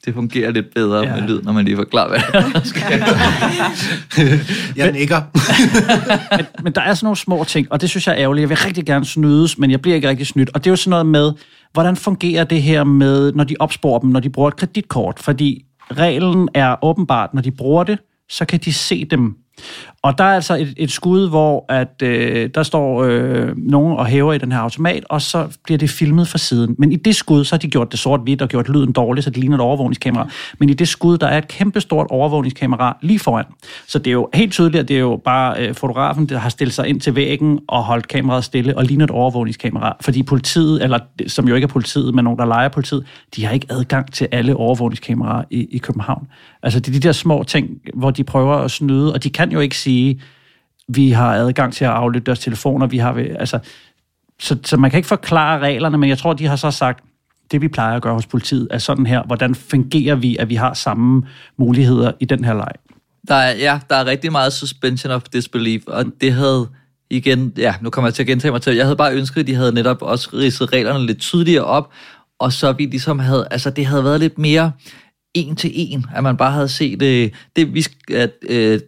det fungerer lidt bedre ja. Med lyd, når man lige forklarer, hvad der sker. Jeg nikker. men, men der er sådan nogle små ting, og det synes jeg er ærgerligt. Jeg vil rigtig gerne snydes, men jeg bliver ikke rigtig snydt. Og det er jo sådan noget med, hvordan fungerer det her med, når de opsporer dem, når de bruger et kreditkort? Fordi reglen er åbenbart, når de bruger det, så kan de se dem. Og der er altså et, et skud, hvor at, øh, der står øh, nogen og hæver i den her automat, og så bliver det filmet fra siden. Men i det skud, så har de gjort det sort-hvidt og gjort lyden dårlig, så det ligner et overvågningskamera. Men i det skud, der er et kæmpestort overvågningskamera lige foran. Så det er jo helt tydeligt, at det er jo bare øh, fotografen, der har stillet sig ind til væggen og holdt kameraet stille og ligner et overvågningskamera. Fordi politiet, eller som jo ikke er politiet, men nogen, der leger politiet, de har ikke adgang til alle overvågningskameraer i, i København. Altså det er de der små ting, hvor de prøver at snyde, og de kan jo ikke sige, vi har adgang til at aflytte deres telefoner, vi har, altså, så, så man kan ikke forklare reglerne, men jeg tror, de har så sagt, det, vi plejer at gøre hos politiet, er sådan her. Hvordan fungerer vi, at vi har samme muligheder i den her leg? Der er, ja, der er rigtig meget suspension of disbelief, og det havde igen, ja, nu kommer jeg til at gentage mig til, jeg havde bare ønsket, at de havde netop også ridset reglerne lidt tydeligere op, og så vi ligesom havde, altså det havde været lidt mere en til en, at man bare havde set, øh, det, vi, at, øh,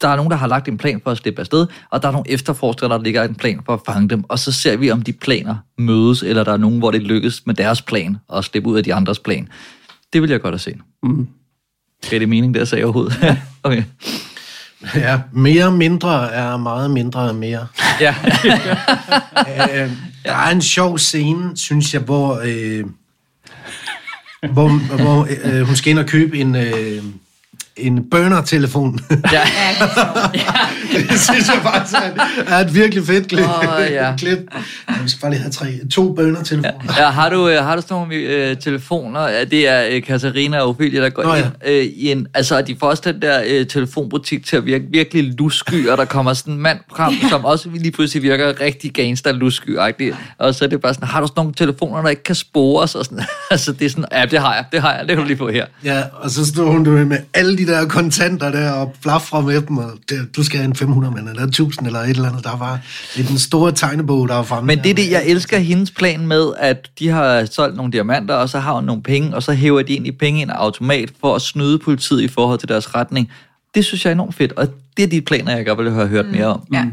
der er nogen, der har lagt en plan for at slippe afsted, og der er nogle efterforskere, der ligger en plan for at fange dem, og så ser vi, om de planer mødes, eller der er nogen, hvor det lykkes med deres plan, og slippe ud af de andres plan. Det vil jeg godt have set. Mm. Det er det mening, det jeg sagde overhovedet. Okay. Ja, mere mindre er meget mindre mere. Ja. øh, der er en sjov scene, synes jeg, hvor, øh, hvor, hvor øh, hun skal ind og købe en, øh, en burner-telefon. Ja. Det synes jeg faktisk er et virkelig fedt klip. Oh, ja. klip. Vi skal bare lige have tre, to burner-telefoner. Ja, ja, har, du, har du sådan nogle øh, telefoner? Det er øh, Katarina og Ophelia, der går Nå, ja. ind øh, i en... Altså, de får også den der øh, telefonbutik til at virke virkelig lusky, og der kommer sådan en mand frem, ja. som også lige pludselig virker rigtig gangster-lusky-agtig. Og så er det bare sådan, har du sådan nogle telefoner, der ikke kan spores? Og sådan, altså, det er sådan, ja, det har jeg, det har jeg, det kan du lige få her. Ja, og så står hun med alle de der kontanter der, og flaffer med dem, og det, du skal have en fem hundrede mand, eller tusind, eller et eller andet. Der var den store tegnebog, der var fremme. Men det er det, jeg elsker hendes plan med, at de har solgt nogle diamanter, og så har hun nogle penge, og så hæver de egentlig penge ind af automat for at snyde politiet i forhold til deres retning. Det synes jeg er enormt fedt, og det er de planer, jeg godt ville have hørt mere om. Mm. Ja.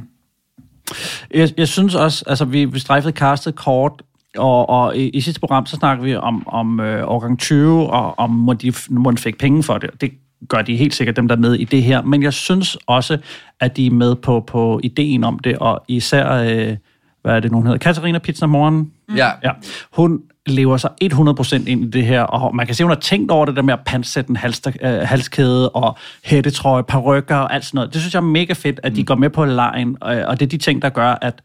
Jeg, jeg synes også, altså vi, vi strejfede castet kort, Og, og i, i sidste program, så snakker vi om, om øh, årgang tyve, og om må de, må de fik penge for det. Det gør de helt sikkert, dem der er med i det her. Men jeg synes også, at de er med på, på ideen om det, og især, øh, hvad er det, nogen hedder? Katarina Pitzner Morgen. Ja. ja. Hun lever sig hundrede procent ind i det her, og man kan se, hun har tænkt over det der med at pansætte en hals, øh, halskæde, og hættetrøje, parykker og alt sådan noget. Det synes jeg er mega fedt, at de går med på lejen, og, og det er de ting, der gør, at,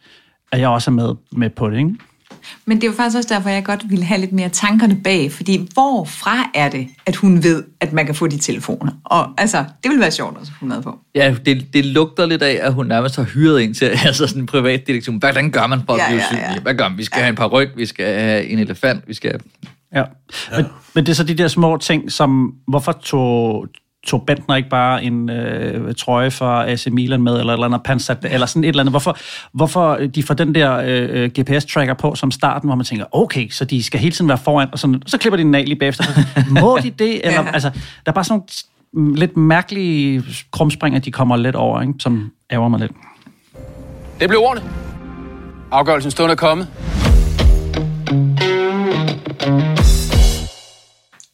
at jeg også er med, med på det, ikke? Men det er jo faktisk også derfor, jeg godt ville have lidt mere tankerne bag, fordi hvorfra er det, at hun ved, at man kan få de telefoner? Og altså, det ville være sjovt også, at hun havde på. Ja, det, det lugter lidt af, at hun nærmest har hyret ind til altså sådan en privatdetektiv. Hvordan gør man for at ja, blive ja, ja. synlig? Hvad gør man? Vi skal ja. have en paryk, vi skal have en elefant, vi skal... Ja, ja. Men, men det er så de der små ting, som... Hvorfor tog... tog Bentner ikke bare en øh, trøje fra A C Milan med, eller, eller, andet, pansat, eller sådan et eller andet. Hvorfor, hvorfor de får den der øh, G P S-tracker på som starten, hvor man tænker, okay, så de skal hele tiden være foran, og sådan, så klipper de en nal lige bagefter. Må de det? Eller, ja. altså, der er bare sådan nogle lidt mærkelige krumspringer, de kommer lidt over, ikke? Som ærger mig lidt. Det blev ordene. Afgørelsen stund er kommet.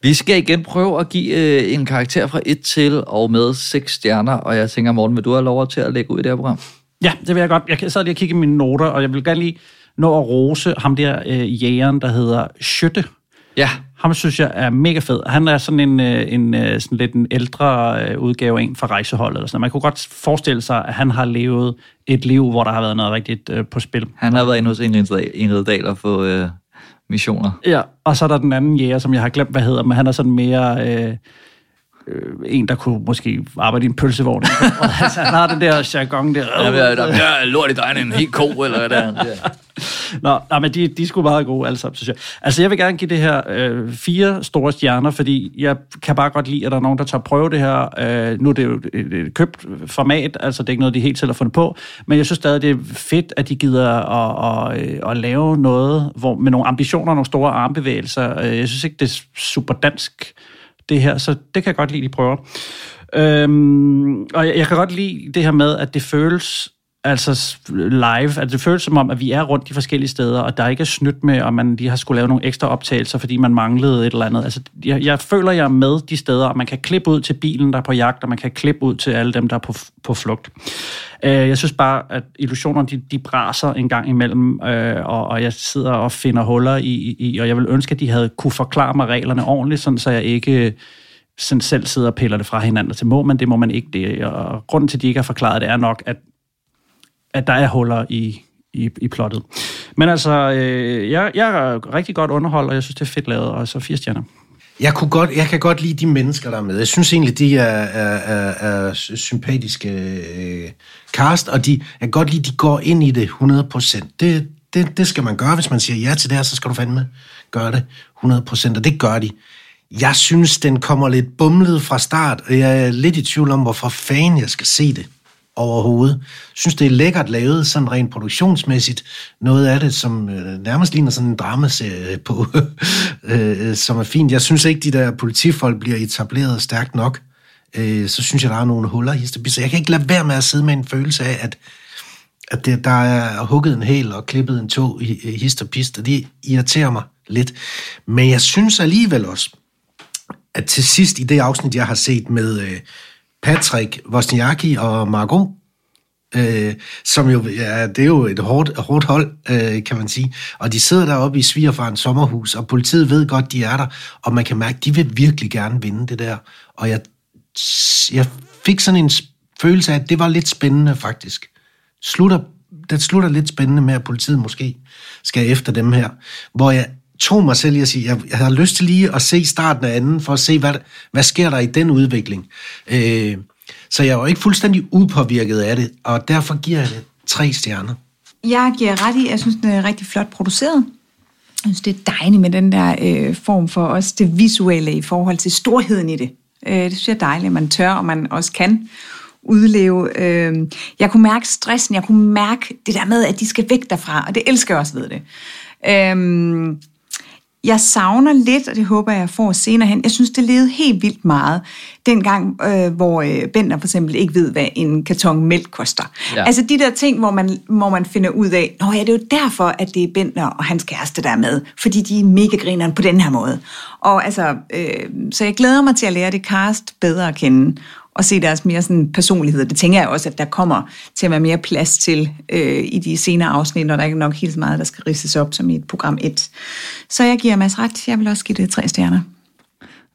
Vi skal igen prøve at give øh, en karakter fra et til og med seks stjerner, og jeg tænker, Morten, vil du have lov til at lægge ud i det her program? Ja, det vil jeg godt. Jeg sad lige og kiggede i mine noter, og jeg vil gerne lige nå at rose ham der øh, jægeren, der hedder Schütte. Ja. Ham synes jeg er mega fed. Han er sådan en, en, en sådan lidt en ældre udgave af en fra rejseholdet. Eller sådan. Man kunne godt forestille sig, at han har levet et liv, hvor der har været noget rigtigt øh, på spil. Han har været inde hos Ingrid Dahl og få... Øh missioner. Ja, og så er der den anden jæger, som jeg har glemt, hvad hedder, men han er sådan mere øh, øh, en, der kunne måske arbejde i en pølsevogn. Altså, han har den der jargon der. Ja, der, der er lort i dig, en helt ko, eller hvad der er. Nå, nej, men de, de er sgu meget gode alle sammen, synes jeg. Altså, jeg vil gerne give det her øh, fire store stjerner, fordi jeg kan bare godt lide, at der er nogen, der tager prøve det her. Øh, nu er det jo et, et købt format, altså det er ikke noget, de helt selv har fundet på, men jeg synes stadig, det er fedt, at de gider at, at, at, at lave noget hvor, med nogle ambitioner, nogle store armbevægelser. Jeg synes ikke, det er super dansk, det her, så det kan jeg godt lide, de prøver. Øhm, og jeg, jeg kan godt lide det her med, at det føles... altså live, at det føles som om, at vi er rundt de forskellige steder, og der er ikke snydt med, og man lige har skulle lave nogle ekstra optagelser, fordi man manglede et eller andet. Altså, jeg, jeg føler, jeg er med de steder, og man kan klippe ud til bilen, der er på jagt, og man kan klippe ud til alle dem, der er på, på flugt. Uh, jeg synes bare, at illusionerne, de, de braser en gang imellem, uh, og, og jeg sidder og finder huller i, i, og jeg vil ønske, at de havde kunne forklare mig reglerne ordentligt, sådan, så jeg ikke... sådan selv sidder og piller det fra hinanden, til må man, det må man ikke det. Og grunden til, at de ikke har forklaret det, er nok, at at der er huller i, i, i plottet. Men altså, øh, jeg, jeg er rigtig godt underholdt, og jeg synes, det er fedt lavet, og så fire stjerner. Jeg, kunne godt, jeg kan godt lide de mennesker, der er med. Jeg synes egentlig, de er, er, er, er sympatiske øh, cast, og de, jeg kan godt lide, de går ind i det hundrede procent. Det, det, det skal man gøre. Hvis man siger ja til det her, så skal du fandme gøre det hundrede procent, og det gør de. Jeg synes, den kommer lidt bumlet fra start, og jeg er lidt i tvivl om, hvorfor fanden jeg skal se det overhovedet. Jeg synes, det er lækkert lavet, sådan rent produktionsmæssigt. Noget af det, som øh, nærmest ligner sådan en dramaserie på, øh, som er fint. Jeg synes ikke, de der politifolk bliver etableret stærkt nok. Øh, så synes jeg, der er nogle huller i histobisser. Jeg kan ikke lade være med at sidde med en følelse af, at, at det, der er hugget en hæl og klippet en tå i histopist, og det irriterer mig lidt. Men jeg synes alligevel også, at til sidst i det afsnit, jeg har set med øh, Patrick Wozniacki og Marco, øh, som jo, ja, det er jo et hårdt, hårdt hold, øh, kan man sige, og de sidder deroppe i svigerfarens sommerhus, og politiet ved godt, de er der, og man kan mærke, at de vil virkelig gerne vinde det der, og jeg, jeg fik sådan en følelse af, at det var lidt spændende faktisk. Slutter, det slutter lidt spændende med, at politiet måske skal efter dem her, hvor jeg tog mig selv i at sige, at jeg havde lyst til lige at se starten af anden, for at se, hvad, hvad sker der i den udvikling. Øh, så jeg var ikke fuldstændig upåvirket af det, og derfor giver jeg det tre stjerner. Jeg giver ret i, jeg synes, den er rigtig flot produceret. Jeg synes, det er dejligt med den der øh, form for også det visuelle i forhold til storheden i det. Øh, det synes jeg er dejligt, at man tør, og man også kan udleve. Øh, jeg kunne mærke stressen, jeg kunne mærke det der med, at de skal væk derfra, og det elsker jeg også ved det. Øh, Jeg savner lidt, og det håber jeg får senere hen. Jeg synes, det levede helt vildt meget. Dengang, øh, hvor øh, Bender for eksempel ikke ved, hvad en karton mælk koster. Ja. Altså de der ting, hvor man, hvor man finder ud af, nå ja, det er jo derfor, at det er Bender og hans kæreste, der er med. Fordi de er mega grineren på den her måde. Og altså, øh, så jeg glæder mig til at lære det cast bedre at kende. Og se deres mere sådan personlighed. Det tænker jeg også, at der kommer til at være mere plads til øh, i de senere afsnit, når der ikke nok helt så meget, der skal ridses op som i et program et. Så jeg giver Mads ret. Jeg vil også give det tre stjerner.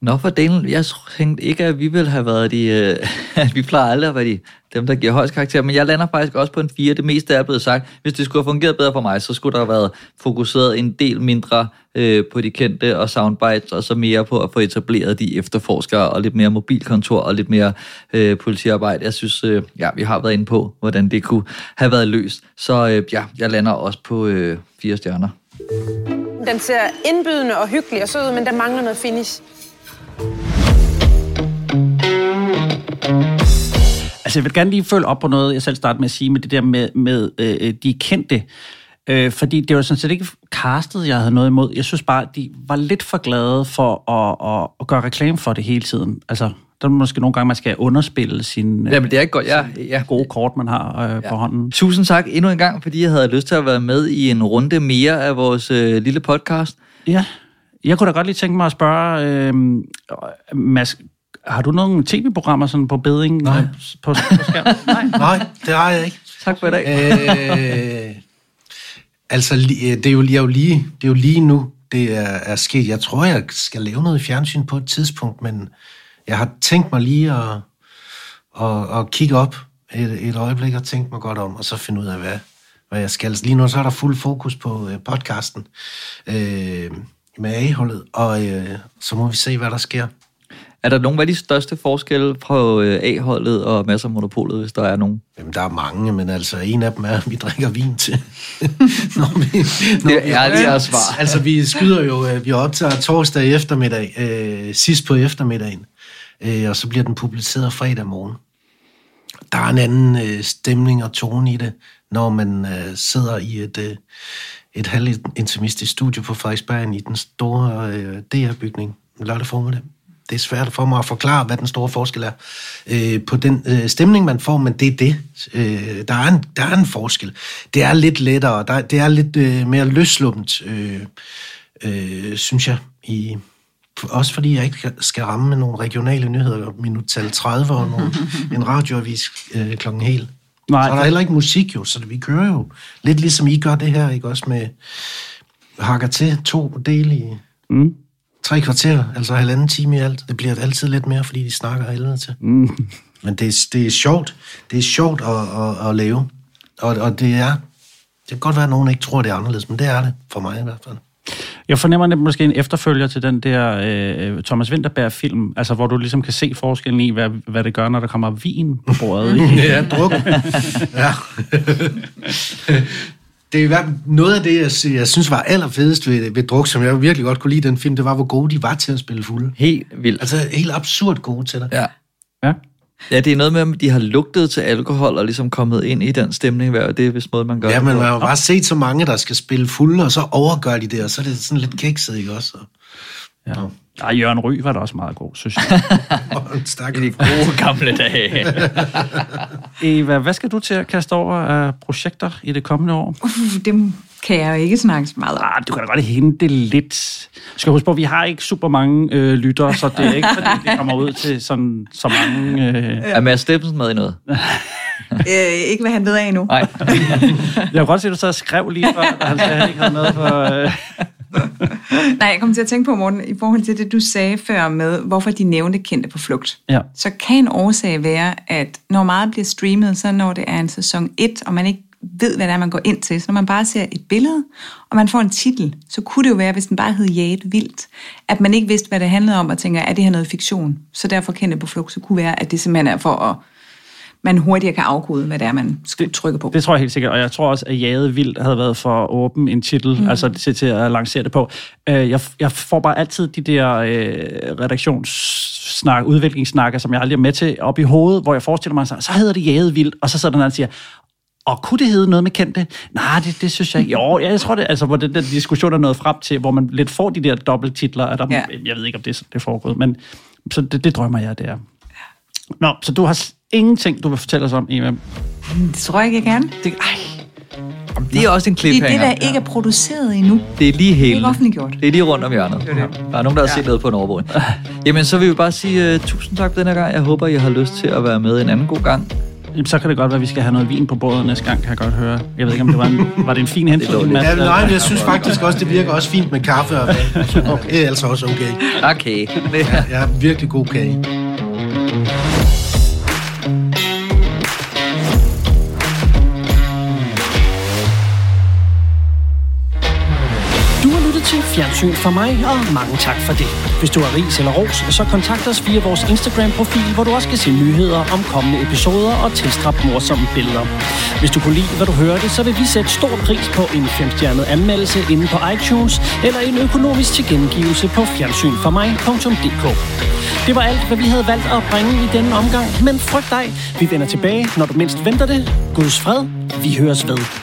Nå for delen, jeg tænkte ikke, at vi ville have været de... Øh, at vi plejer aldrig at være de, dem, der giver højst karakter, men jeg lander faktisk også på en fire. Det meste er blevet sagt. Hvis det skulle have fungeret bedre for mig, så skulle der have været fokuseret en del mindre øh, på de kendte og soundbites, og så mere på at få etableret de efterforskere, og lidt mere mobilkontor, og lidt mere øh, politiarbejde. Jeg synes, øh, ja, vi har været inde på, hvordan det kunne have været løst. Så øh, ja, jeg lander også på øh, fire stjerner. Den ser indbydende og hyggelig og sød, men den mangler noget finish. Altså, jeg vil gerne lige følge op på noget, jeg selv startede med at sige, med det der med, med øh, de kendte. Øh, fordi det var sådan set ikke castet, jeg havde noget imod. Jeg synes bare, at de var lidt for glade for at, at, at gøre reklame for det hele tiden. Altså, der er måske nogle gange, man skal underspille sine ja, men det er ikke godt. Ja, ja. Gode kort, man har øh, ja. på hånden. Tusind tak endnu en gang, fordi jeg havde lyst til at være med i en runde mere af vores øh, lille podcast. Ja, jeg kunne da godt lige tænke mig at spørge, øh, Mads, har du nogle tv-programmer sådan på beding? Nej. På, på skærmen? Nej. Nej, det har jeg ikke. Tak for i dag. Øh, altså, det er, jo, jeg er jo lige, det er jo lige nu, det er, er sket. Jeg tror, jeg skal lave noget i fjernsyn på et tidspunkt, men jeg har tænkt mig lige at, at, at kigge op et, et øjeblik og tænke mig godt om, og så finde ud af, hvad, hvad jeg skal. Lige nu så er der fuld fokus på podcasten øh, med A-holdet, og øh, så må vi se, hvad der sker. Er der nogle af de største forskelle på A-holdet og masser af monopolet, hvis der er nogen? Jamen, der er mange, men altså en af dem er, at vi drikker vin til. når vi, når det er ærligt at svare. Altså, vi skyder jo, vi optager torsdag eftermiddag, øh, sidst på eftermiddagen, øh, og så bliver den publiceret fredag morgen. Der er en anden øh, stemning og tone i det, når man øh, sidder i et... Øh, et halvintimistisk studie på Frederiksberg i den store øh, D R-bygning lørdag formiddag. Det er svært for mig at forklare, hvad den store forskel er øh, på den øh, stemning, man får, men det er det. Øh, der, er en, der er en forskel. Det er lidt lettere, der, det er lidt øh, mere løslumt, øh, øh, synes jeg. I, også fordi jeg ikke skal ramme med nogle regionale nyheder, minuttal tredive og nogle, en radioavis øh, klokken helt. Nej, så er der heller ikke musik jo, så vi kører jo lidt ligesom I gør det her, ikke også med hakker til to dele i mm. tre kvarter, altså halvanden time i alt. Det bliver altid lidt mere, fordi de snakker helvede til. Mm. Men det er, det er sjovt, det er sjovt at, at, at lave, og, og det er, det kan godt være, at nogen ikke tror, det er anderledes, men det er det, for mig i hvert fald. Jeg fornemmer nemlig måske en efterfølger til den der øh, Thomas Vinterberg-film, altså hvor du ligesom kan se forskellen i, hvad, hvad det gør, når der kommer vin på bordet. Ja, druk. Ja. det er i hvert fald noget af det, jeg, jeg synes var allerfedest ved, ved Druk, som jeg virkelig godt kunne lide den film, det var, hvor gode de var til at spille fulde. Helt vildt. Altså helt absurd gode til det. Ja. Ja. Ja, det er noget med, at de har lugtet til alkohol og ligesom kommet ind i den stemning, og det er vist måde, man gør. Ja, men man har jo bare set så mange, der skal spille fulde, og så overgør de det, og så er det sådan lidt kikset, ikke også? Ja. Ja, Jørgen Ryg var da også meget god, synes jeg. I de gode gamle dage. Eva, hvad skal du til at kaste over af projekter i det kommende år? Uh, det kan jeg jo ikke snakke så meget om. Ah, du kan da godt hente lidt. Jeg skal huske på, at vi har ikke super mange øh, lyttere, så det er ikke, fordi det kommer ud til sådan, så mange... Øh... Er Mads Steffensen med i noget? Øh, ikke hvad han ved af endnu. Nej. Jeg kan godt se, at du så skrev lige før, at han sagde, at han ikke havde noget for... Øh... Nej, jeg kom til at tænke på, Morten, i forhold til det, du sagde før med, hvorfor de nævnte kendte på flugt. Ja. Så kan en årsag være, at når meget bliver streamet, så når det er en sæson et, og man ikke ved, hvad det er, man går ind til, så når man bare ser et billede, og man får en titel, så kunne det jo være, hvis den bare hed Jagede Vildt, at man ikke vidste, hvad det handlede om, og tænker, er det her noget fiktion? Så derfor kendte på flugt, så kunne være, at det simpelthen er for at... man hurtigere kan afkode, hvad det er, man skal trykke på. Det, det tror jeg helt sikkert, og jeg tror også, at Jagede Vildt havde været for åben en titel, mm. altså til, til at lancere det på. Jeg, jeg får bare altid de der øh, redaktionssnak, udviklingssnakker, som jeg aldrig er med til, op i hovedet, hvor jeg forestiller mig, så hedder det Jagede Vildt, og så sidder den anden og siger, og kunne det hedde noget med kendte? Nej, det, det synes jeg ikke. Jo, jeg tror det, altså, hvor den der diskussion er nået frem til, hvor man lidt får de der dobbelttitler, at der, ja. Jeg ved ikke, om det er, det er foregået, men så det, det drømmer jeg, det er. Nå, så du har... ingenting, du vil fortælle os om, Eva. Det tror jeg ikke, jeg gerne. Det, Jamen, det er også en cliffhanger. Det er det, der ikke er produceret endnu. Det er lige hele. Det er offentliggjort. Det er lige rundt om hjørnet. Det er det. Der er nogen, der har ja. set noget på en overbrud. Jamen, så vil vi bare sige uh, tusind tak for den her gang. Jeg håber, I har lyst til at være med en anden god gang. Jamen, så kan det godt være, at vi skal have noget vin på båden næste gang, kan jeg godt høre. Jeg ved ikke, om det var en, var det en fin hensyn. Ja, nej, jeg synes faktisk også, det virker også fint med kaffe. Og okay, det er altså også okay. Okay. Ja, jeg har virkelig god kage. Fjernsyn for mig, og mange tak for det. Hvis du har ris eller ros, så kontakt os via vores Instagram-profil, hvor du også kan se nyheder om kommende episoder og tilstræbt morsomme billeder. Hvis du kunne lide, hvad du hørte, så vil vi sætte stor pris på en femstjernet anmeldelse inde på iTunes eller en økonomisk tilgengivelse på fjernsyn for mig punktum d k. Det var alt, hvad vi havde valgt at bringe i denne omgang, men frygt dig, vi vender tilbage, når du mindst venter det. Guds fred, vi høres ved.